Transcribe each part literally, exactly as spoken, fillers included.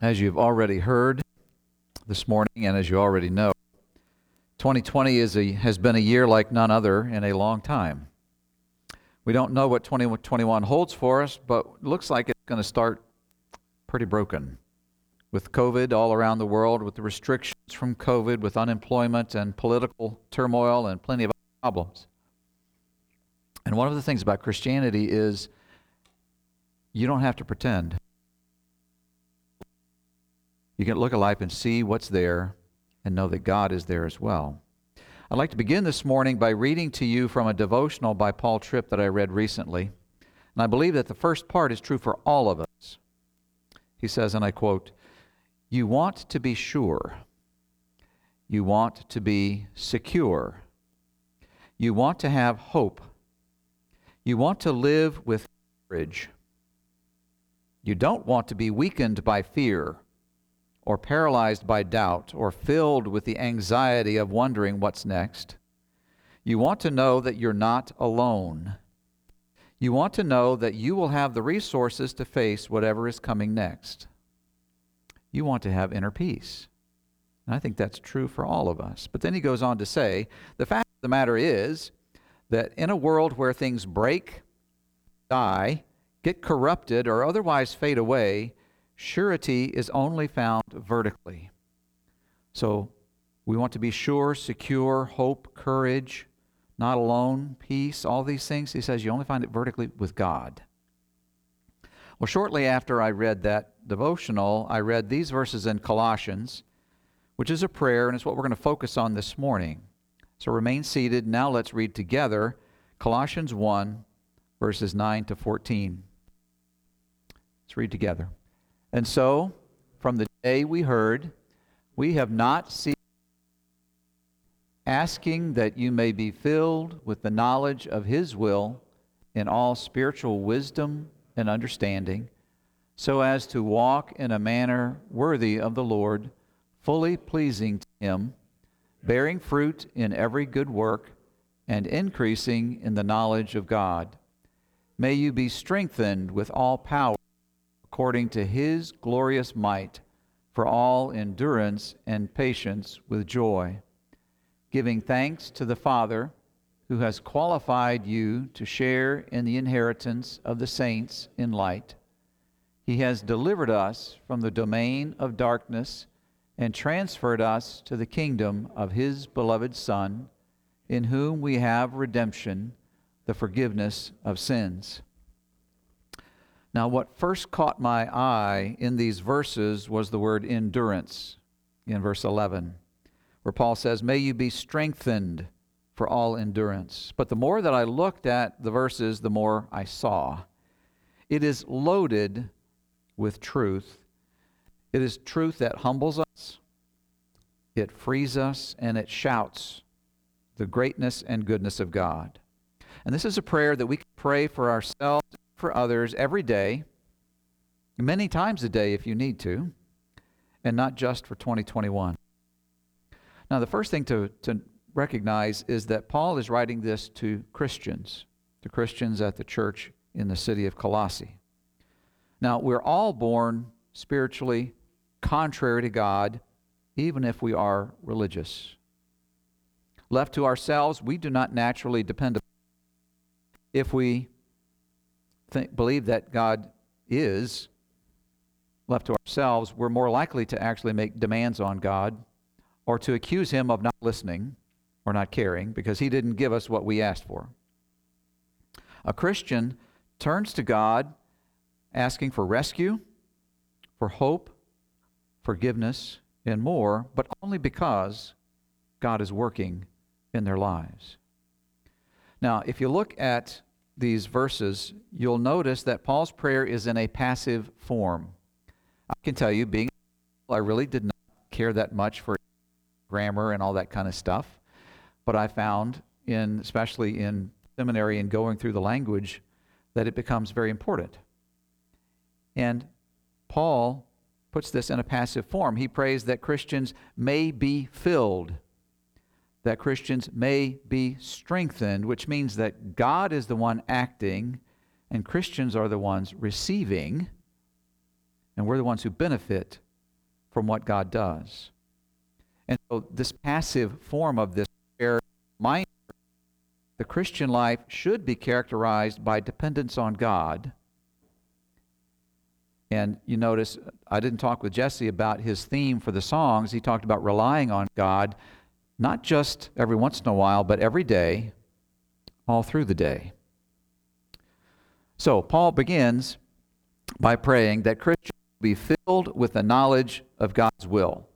As you've already heard this morning, and as you already know, twenty twenty is a, has been a year like none other in a long time. We don't know what twenty twenty-one holds for us, but it looks like it's going to start pretty broken. With COVID all around the world, with the restrictions from COVID, with unemployment and political turmoil and plenty of other problems. And one of the things about Christianity is you don't have to pretend. You can look at life and see what's there and know that God is there as well. I'd like to begin this morning by reading to you from a devotional by Paul Tripp that I read recently. And I believe that the first part is true for all of us. He says, and I quote, "You want to be sure. You want to be secure. You want to have hope. You want to live with courage. You don't want to be weakened by fear, or paralyzed by doubt, or filled with the anxiety of wondering what's next. You want to know that you're not alone. You want to know that you will have the resources to face whatever is coming next. You want to have inner peace." And I think that's true for all of us. But then he goes on to say, the fact of the matter is that in a world where things break, die, get corrupted, or otherwise fade away, surety is only found vertically. So we want to be sure, secure, hope, courage, not alone, peace, all these things. He says you only find it vertically with God. Well, shortly after I read that devotional, I read these verses in Colossians, which is a prayer, and it's what we're going to focus on this morning. So remain seated. Now let's read together Colossians one, verses nine to fourteen. Let's read together. "And so, from the day we heard, we have not ceased asking that you may be filled with the knowledge of His will in all spiritual wisdom and understanding, so as to walk in a manner worthy of the Lord, fully pleasing to Him, bearing fruit in every good work, and increasing in the knowledge of God. May you be strengthened with all power, according to His glorious might, for all endurance and patience with joy, giving thanks to the Father, who has qualified you to share in the inheritance of the saints in light. He has delivered us from the domain of darkness and transferred us to the kingdom of His beloved Son, in whom we have redemption, the forgiveness of sins." Now, what first caught my eye in these verses was the word endurance in verse eleven, where Paul says, "May you be strengthened for all endurance." But the more that I looked at the verses, the more I saw. It is loaded with truth. It is truth that humbles us, it frees us, and it shouts the greatness and goodness of God. And this is a prayer that we can pray for ourselves, for others every day, many times a day if you need to, and not just for twenty twenty-one. Now, the first thing to, to recognize is that Paul is writing this to Christians, to Christians at the church in the city of Colossae. Now, we're all born spiritually contrary to God, even if we are religious. Left to ourselves, we do not naturally depend upon God. If we Think, believe that God is, left to ourselves, we're more likely to actually make demands on God or to accuse Him of not listening or not caring because He didn't give us what we asked for. A Christian turns to God asking for rescue, for hope, forgiveness, and more, but only because God is working in their lives. Now, if you look at these verses, you'll notice that Paul's prayer is in a passive form. I can tell you, being I really did not care that much for grammar and all that kind of stuff, but I found, in especially in seminary and going through the language, that it becomes very important. And Paul puts this in a passive form. He prays that Christians may be filled, that Christians may be strengthened, which means that God is the one acting and Christians are the ones receiving, and we're the ones who benefit from what God does. And so this passive form of this prayer mindset, the Christian life should be characterized by dependence on God. And you notice, I didn't talk with Jesse about his theme for the songs. He talked about relying on God, not just every once in a while, but every day, all through the day. So Paul begins by praying that Christians be filled with the knowledge of God's will.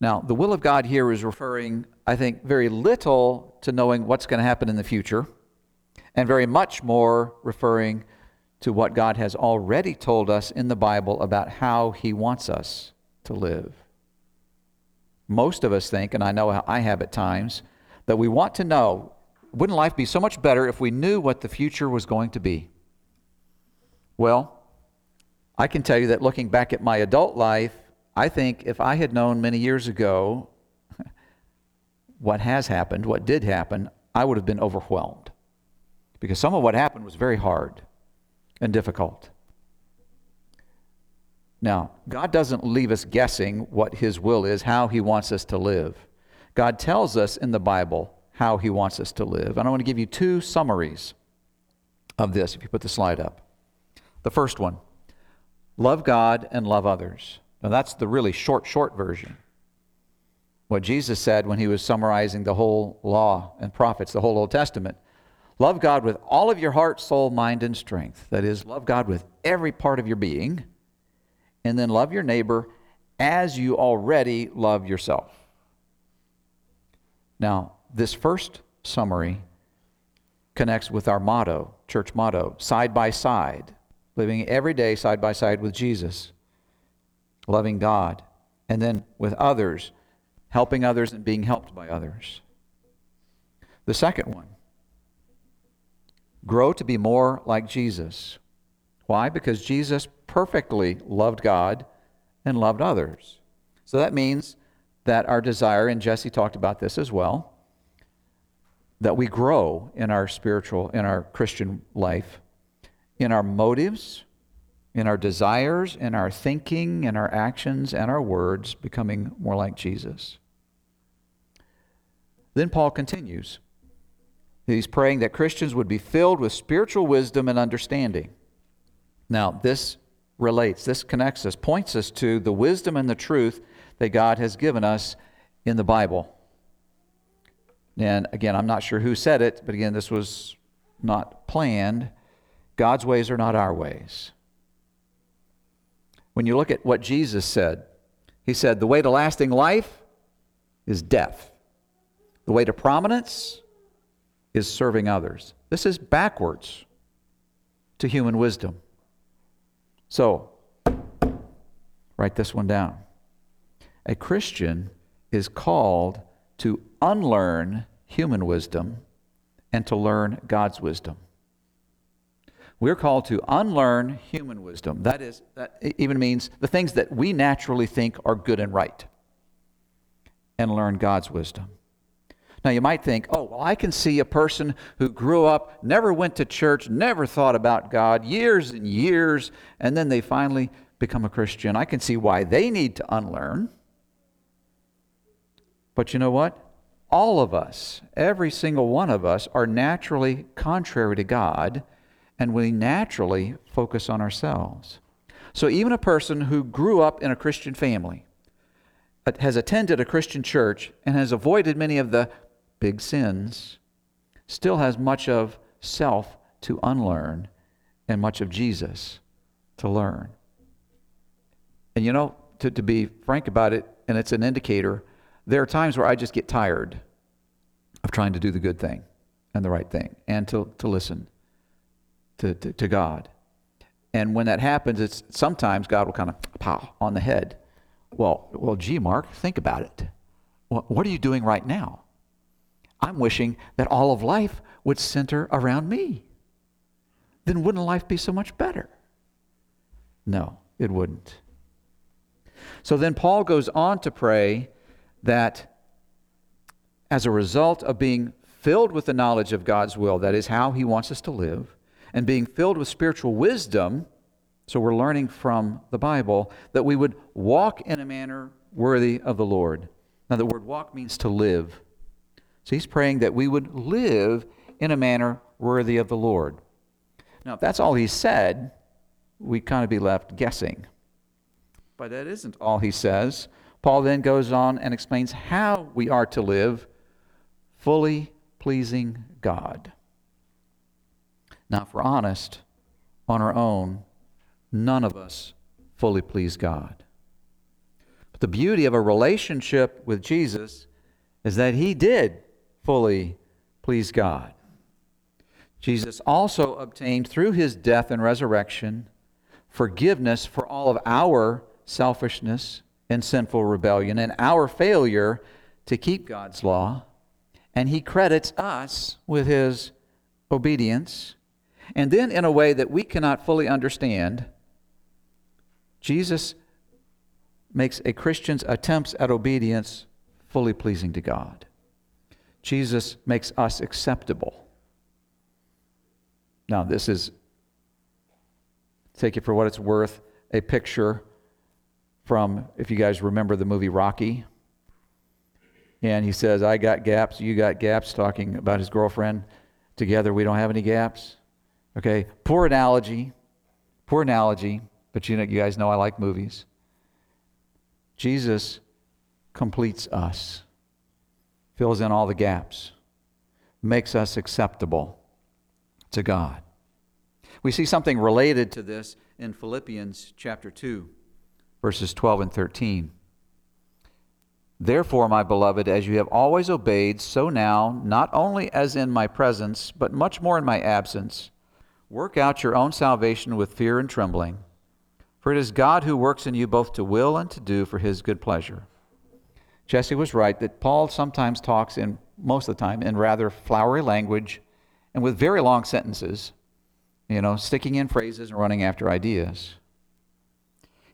Now, the will of God here is referring, I think, very little to knowing what's going to happen in the future, and very much more referring to what God has already told us in the Bible about how He wants us to live. Most of us think, and I know I have at times, that we want to know, wouldn't life be so much better if we knew what the future was going to be? Well, I can tell you that looking back at my adult life, I think if I had known many years ago what has happened, what did happen, I would have been overwhelmed, because some of what happened was very hard and difficult. Now, God doesn't leave us guessing what His will is, how He wants us to live. God tells us in the Bible how He wants us to live. And I want to give you two summaries of this, if you put the slide up. The first one, love God and love others. Now, that's the really short, short version. What Jesus said when He was summarizing the whole law and prophets, the whole Old Testament. Love God with all of your heart, soul, mind, and strength. That is, love God with every part of your being. And then love your neighbor as you already love yourself. Now, this first summary connects with our motto, church motto, side by side, living every day side by side with Jesus, loving God, and then with others, helping others and being helped by others. The second one, grow to be more like Jesus. Why? Because Jesus perfectly loved God and loved others. So that means that our desire, and Jesse talked about this as well, that we grow in our spiritual, in our Christian life, in our motives, in our desires, in our thinking, in our actions, and our words, becoming more like Jesus. Then Paul continues. He's praying that Christians would be filled with spiritual wisdom and understanding. Now, this relates, this connects us, points us to the wisdom and the truth that God has given us in the Bible. And again, I'm not sure who said it, but again, this was not planned. God's ways are not our ways. When you look at what Jesus said, He said, the way to lasting life is death. The way to prominence is serving others. This is backwards to human wisdom. So, write this one down. A Christian is called to unlearn human wisdom and to learn God's wisdom. We're called to unlearn human wisdom. That is, that even means the things that we naturally think are good and right, and learn God's wisdom. Now, you might think, oh, well, I can see a person who grew up, never went to church, never thought about God, years and years, and then they finally become a Christian. I can see why they need to unlearn. But you know what? All of us, every single one of us, are naturally contrary to God, and we naturally focus on ourselves. So even a person who grew up in a Christian family, has attended a Christian church, and has avoided many of the big sins, still has much of self to unlearn and much of Jesus to learn. And you know, to, to be frank about it, and it's an indicator, there are times where I just get tired of trying to do the good thing and the right thing and to, to listen to, to, to God. And when that happens, it's sometimes God will kind of pow on the head. Well, well, gee, Mark, think about it. What are you doing right now? I'm wishing that all of life would center around me. Then wouldn't life be so much better? No, it wouldn't. So then Paul goes on to pray that as a result of being filled with the knowledge of God's will, that is how He wants us to live, and being filled with spiritual wisdom, So we're learning from the Bible that we would walk in a manner worthy of the Lord. Now the word walk means to live. So he's praying that we would live in a manner worthy of the Lord. Now if that's all he said, we'd kind of be left guessing. But that isn't all he says. Paul then goes on and explains how we are to live fully pleasing God. Now if we're honest, on our own, none of us fully please God. But the beauty of a relationship with Jesus is that he did fully please God. Jesus also obtained through his death and resurrection forgiveness for all of our selfishness and sinful rebellion and our failure to keep God's law. And he credits us with his obedience. And then in a way that we cannot fully understand, Jesus makes a Christian's attempts at obedience fully pleasing to God. Jesus makes us acceptable. Now this is, take it for what it's worth, a picture from, if you guys remember the movie Rocky. And he says, I got gaps, you got gaps, talking about his girlfriend. Together we don't have any gaps. Okay, poor analogy, poor analogy, but you know, you guys know I like movies. Jesus completes us, fills in all the gaps, makes us acceptable to God. We see something related to this in Philippians chapter two, verses twelve and thirteen. Therefore, my beloved, as you have always obeyed, so now, not only as in my presence, but much more in my absence, work out your own salvation with fear and trembling. For it is God who works in you both to will and to do for his good pleasure. Jesse was right that Paul sometimes talks, in most of the time, in rather flowery language and with very long sentences, you know, sticking in phrases and running after ideas.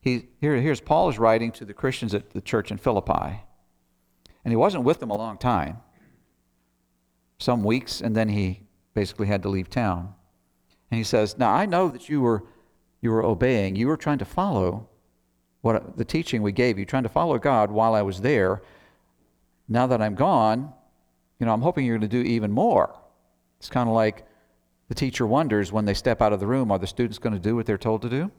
He, here, here's Paul's writing to the Christians at the church in Philippi. And he wasn't with them a long time, some weeks, and then he basically had to leave town. And he says, now I know that you were You were obeying. You were trying to follow what the teaching we gave you, trying to follow God while I was there. Now that I'm gone, you know, I'm hoping you're going to do even more. It's kind of like the teacher wonders when they step out of the room, are the students going to do what they're told to do?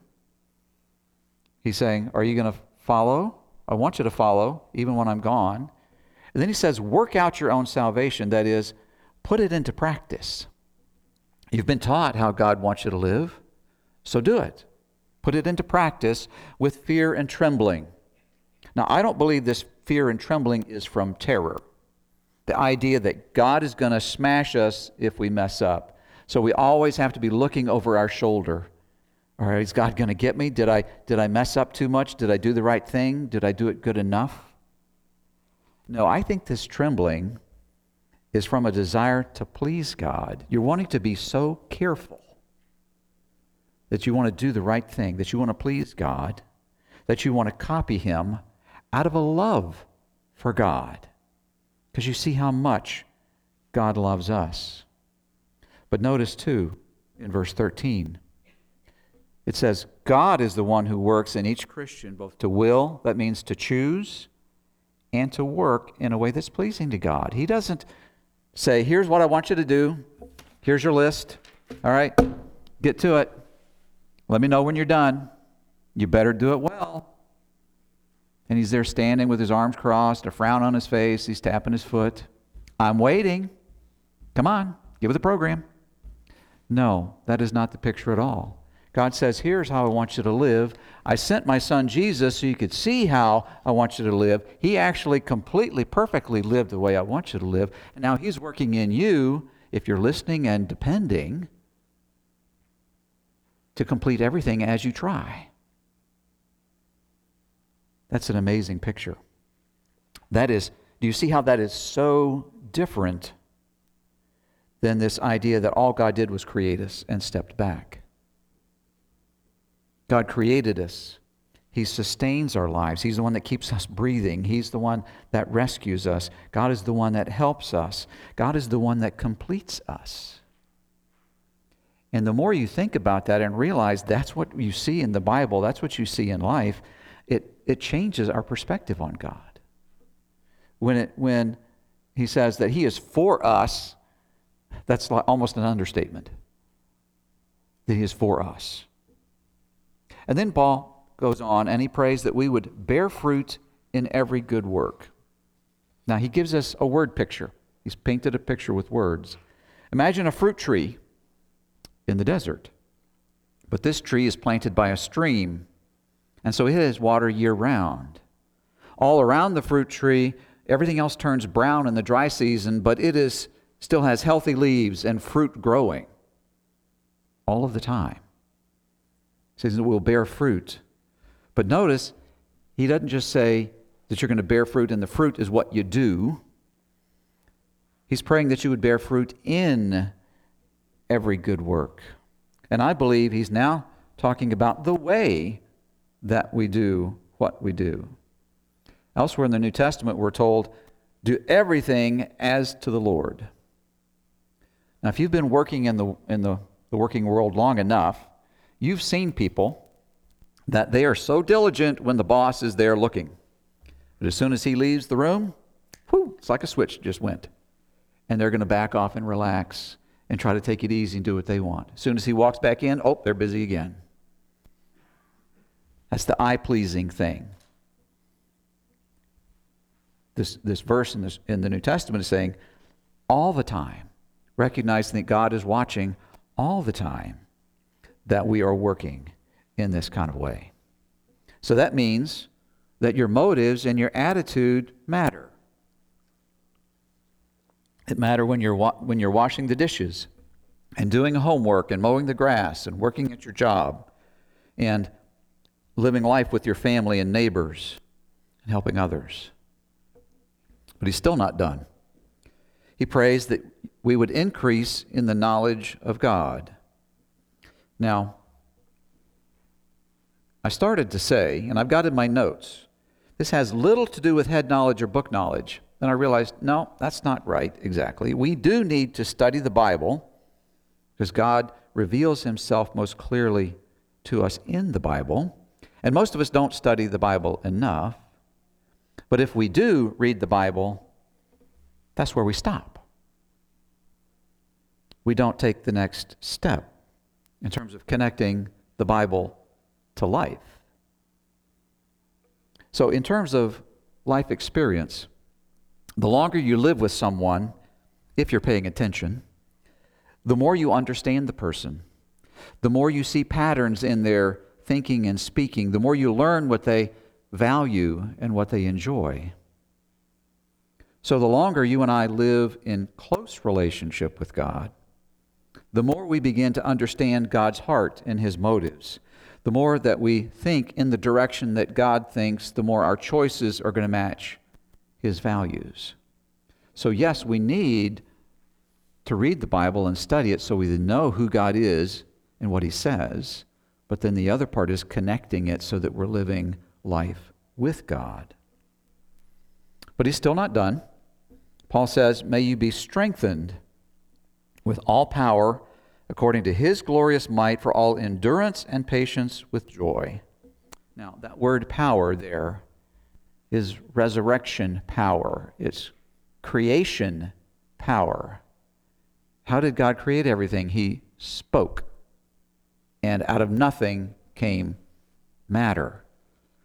He's saying, are you going to follow? I want you to follow even when I'm gone. And then he says, work out your own salvation. That is, put it into practice. You've been taught how God wants you to live. So do it. Put it into practice with fear and trembling. Now, I don't believe this fear and trembling is from terror. The idea that God is going to smash us if we mess up. So we always have to be looking over our shoulder. All right, is God going to get me? Did I, did I mess up too much? Did I do the right thing? Did I do it good enough? No, I think this trembling is from a desire to please God. You're wanting to be so careful that you want to do the right thing, that you want to please God, that you want to copy him out of a love for God. Because you see how much God loves us. But notice too, in verse thirteen, it says, God is the one who works in each Christian both to will, that means to choose, and to work in a way that's pleasing to God. He doesn't say, here's what I want you to do. Here's your list. All right, get to it. Let me know when you're done. You better do it well. And he's there standing with his arms crossed, a frown on his face. He's tapping his foot. I'm waiting. Come on, give it the program. No, that is not the picture at all. God says, here's how I want you to live. I sent my son Jesus so you could see how I want you to live. He actually completely, perfectly lived the way I want you to live. And now he's working in you, if you're listening and depending, to complete everything as you try. That's an amazing picture. That is, do you see how that is so different than this idea that all God did was create us and stepped back? God created us. He sustains our lives. He's the one that keeps us breathing. He's the one that rescues us. God is the one that helps us. God is the one that completes us. And the more you think about that and realize that's what you see in the Bible, that's what you see in life, it it changes our perspective on God. When it when he says that he is for us, that's almost an understatement. That he is for us. And then Paul goes on and he prays that we would bear fruit in every good work. Now he gives us a word picture. He's painted a picture with words. Imagine a fruit tree in the desert. But this tree is planted by a stream, and so it has water year-round. All around the fruit tree, everything else turns brown in the dry season, but it is still has healthy leaves and fruit growing all of the time. He says it will bear fruit. But notice, he doesn't just say that you're going to bear fruit and the fruit is what you do. He's praying that you would bear fruit in every good work. And I believe he's now talking about the way that we do what we do. Elsewhere in the New Testament, we're told, do everything as to the Lord. Now, if you've been working in the in the, the working world long enough, you've seen people that they are so diligent when the boss is there looking. But as soon as he leaves the room, whew, it's like a switch just went. And they're going to back off and relax and try to take it easy and do what they want. As soon as he walks back in, oh, they're busy again. That's the eye-pleasing thing. This this verse in, this, in the New Testament is saying, all the time, recognizing that God is watching all the time that we are working in this kind of way. So that means that your motives and your attitude matter. It matters when you're wa- when you're washing the dishes and doing homework and mowing the grass and working at your job and living life with your family and neighbors and helping others. But he's still not done. He prays that we would increase in the knowledge of God. Now, I started to say, and I've got in my notes, this has little to do with head knowledge or book knowledge. And I realized, no, that's not right exactly. We do need to study the Bible because God reveals himself most clearly to us in the Bible. And most of us don't study the Bible enough. But if we do read the Bible, that's where we stop. We don't take the next step in terms of connecting the Bible to life. So in terms of life experience, the longer you live with someone, if you're paying attention, the more you understand the person, the more you see patterns in their thinking and speaking, the more you learn what they value and what they enjoy. So the longer you and I live in close relationship with God, the more we begin to understand God's heart and his motives. The more that we think in the direction that God thinks, the more our choices are going to match his values. So yes, we need to read the Bible and study it so we know who God is and what he says, but then the other part is connecting it so that we're living life with God. But he's still not done. Paul says, may you be strengthened with all power according to his glorious might for all endurance and patience with joy. Now, that word power there is resurrection power. It's creation power. How did God create everything? He spoke. And out of nothing came matter.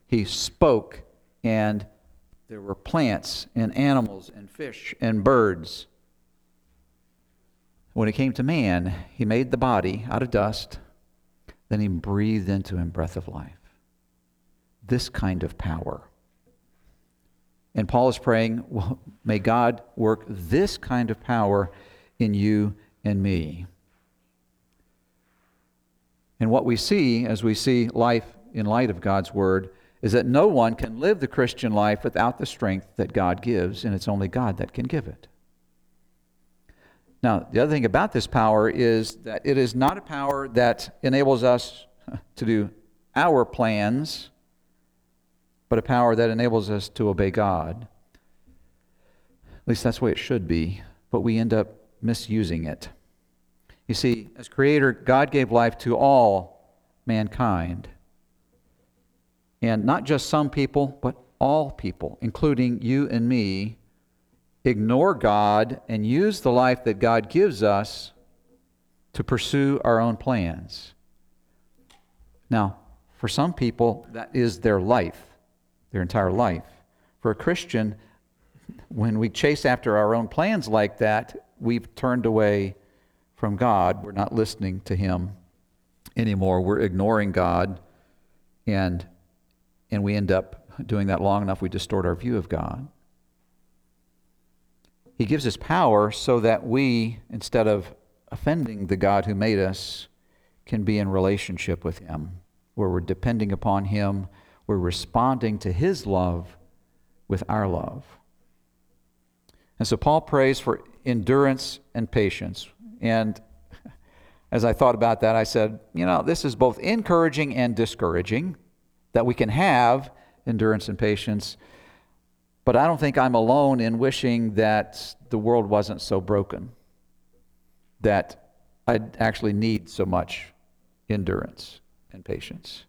He spoke, and there were plants and animals and fish and birds. When it came to man, he made the body out of dust. Then he breathed into him breath of life. This kind of power. And Paul is praying, well, may God work this kind of power in you and me. And what we see as we see life in light of God's word is that no one can live the Christian life without the strength that God gives, and it's only God that can give it. Now, the other thing about this power is that it is not a power that enables us to do our plans, but a power that enables us to obey God. At least that's the way it should be, but we end up misusing it. You see, as Creator, God gave life to all mankind. And not just some people, but all people, including you and me, ignore God and use the life that God gives us to pursue our own plans. Now, for some people, that is their life, their entire life. For a Christian, when we chase after our own plans like that, we've turned away from God. We're not listening to Him anymore. We're ignoring God, and and we end up doing that long enough, we distort our view of God. He gives us power so that we, instead of offending the God who made us, can be in relationship with Him, where we're depending upon Him, we're responding to His love with our love. And so Paul prays for endurance and patience. And as I thought about that, I said, you know, this is both encouraging and discouraging that we can have endurance and patience. But I don't think I'm alone in wishing that the world wasn't so broken, that I actually need so much endurance and patience.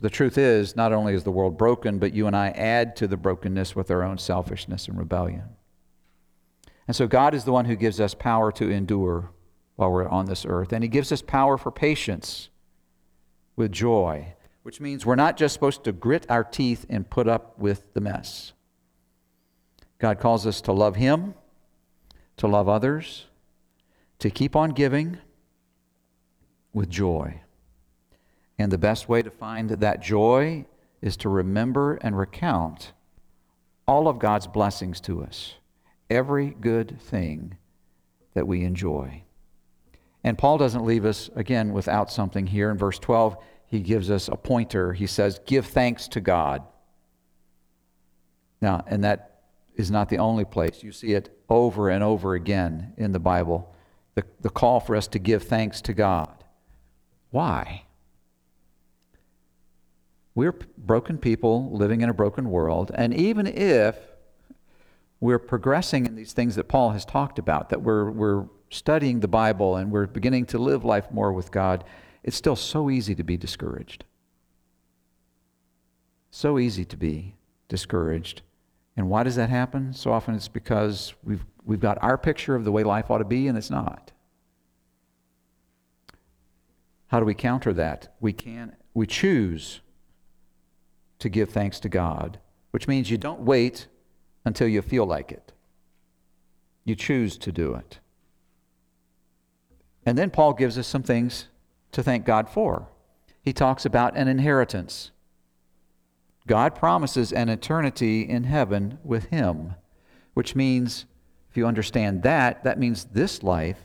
The truth is, not only is the world broken, but you and I add to the brokenness with our own selfishness and rebellion. And so God is the one who gives us power to endure while we're on this earth. And He gives us power for patience with joy, which means we're not just supposed to grit our teeth and put up with the mess. God calls us to love Him, to love others, to keep on giving with joy. And the best way to find that joy is to remember and recount all of God's blessings to us, every good thing that we enjoy. And Paul doesn't leave us, again, without something here. In verse twelve, he gives us a pointer. He says, give thanks to God. Now, and that is not the only place. You see it over and over again in the Bible, the, the call for us to give thanks to God. Why? We're broken people living in a broken world, and even if we're progressing in these things that Paul has talked about, that we're we're studying the Bible and we're beginning to live life more with God, it's still so easy to be discouraged. So easy to be discouraged. And why does that happen? So often it's because we've we've got our picture of the way life ought to be, and it's not. How do we counter that? We can we choose to give thanks to God, which means you don't wait until you feel like it. You choose to do it. And then Paul gives us some things to thank God for. He talks about an inheritance. God promises an eternity in heaven with Him, which means, if you understand that, that means this life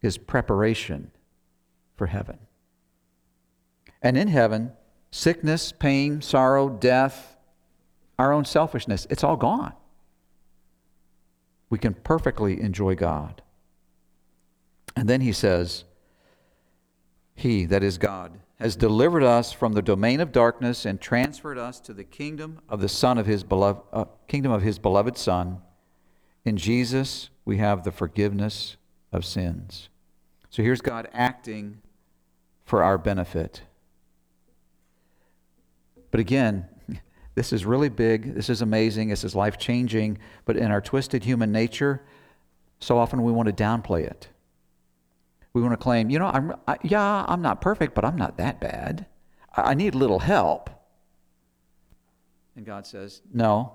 is preparation for heaven. And in heaven, sickness, pain, sorrow, death, our own selfishness, it's all gone. We can perfectly enjoy God. And then he says, He, that is God, has delivered us from the domain of darkness and transferred us to the kingdom of the Son of His beloved, uh, kingdom of His beloved Son. In Jesus, we have the forgiveness of sins. So here's God acting for our benefit. But again, this is really big, this is amazing, this is life-changing, but in our twisted human nature, so often we want to downplay it. We want to claim, you know, I'm, I, yeah, I'm not perfect, but I'm not that bad. I, I need a little help. And God says, no,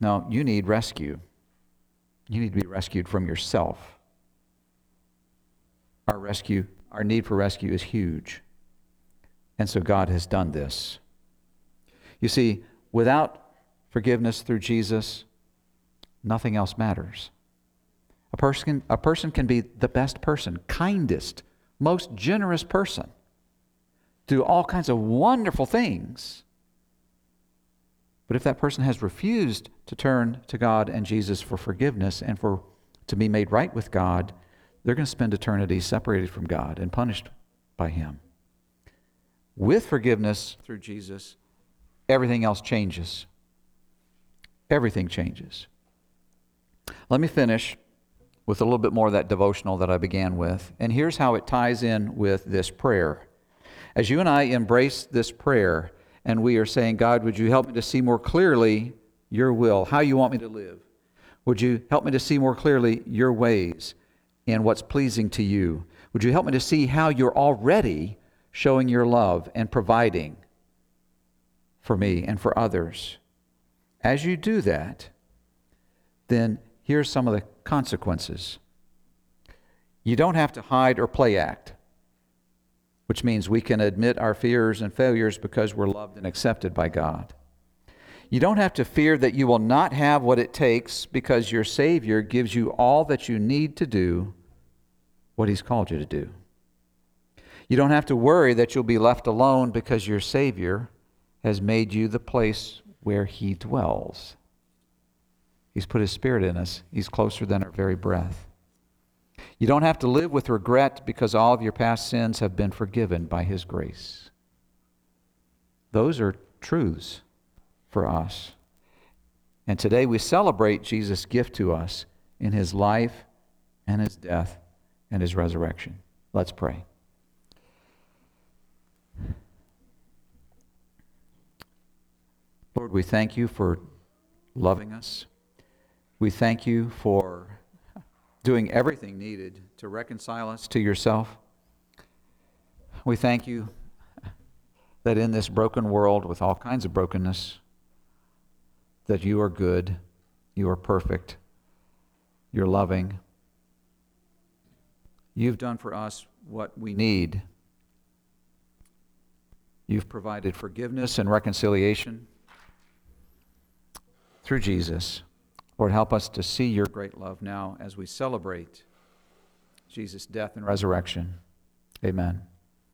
no, you need rescue. You need to be rescued from yourself. Our rescue, our need for rescue is huge. And so God has done this. You see, without forgiveness through Jesus, nothing else matters. A person, a person can be the best person, kindest, most generous person, do all kinds of wonderful things. But if that person has refused to turn to God and Jesus for forgiveness and for to be made right with God, they're going to spend eternity separated from God and punished by Him. With forgiveness through Jesus, everything else changes. Everything changes. Let me finish with a little bit more of that devotional that I began with. And here's how it ties in with this prayer. As you and I embrace this prayer, and we are saying, God, would you help me to see more clearly your will, how you want me to live? Would you help me to see more clearly your ways and what's pleasing to you? Would you help me to see how you're already showing your love and providing for me and for others? As you do that, then here's some of the consequences. You don't have to hide or play act, which means we can admit our fears and failures because we're loved and accepted by God. You don't have to fear that you will not have what it takes because your Savior gives you all that you need to do what He's called you to do. You don't have to worry that you'll be left alone because your Savior has made you the place where He dwells. He's put His Spirit in us. He's closer than our very breath. You don't have to live with regret because all of your past sins have been forgiven by His grace. Those are truths for us. And today we celebrate Jesus' gift to us in His life and His death and His resurrection. Let's pray. Lord, we thank you for loving us. We thank you for doing everything needed to reconcile us to yourself. We thank you that in this broken world with all kinds of brokenness, that you are good, you are perfect, you're loving. You've done for us what we need. You've provided forgiveness and reconciliation through Jesus. Lord, help us to see your great love now as we celebrate Jesus' death and resurrection. Amen.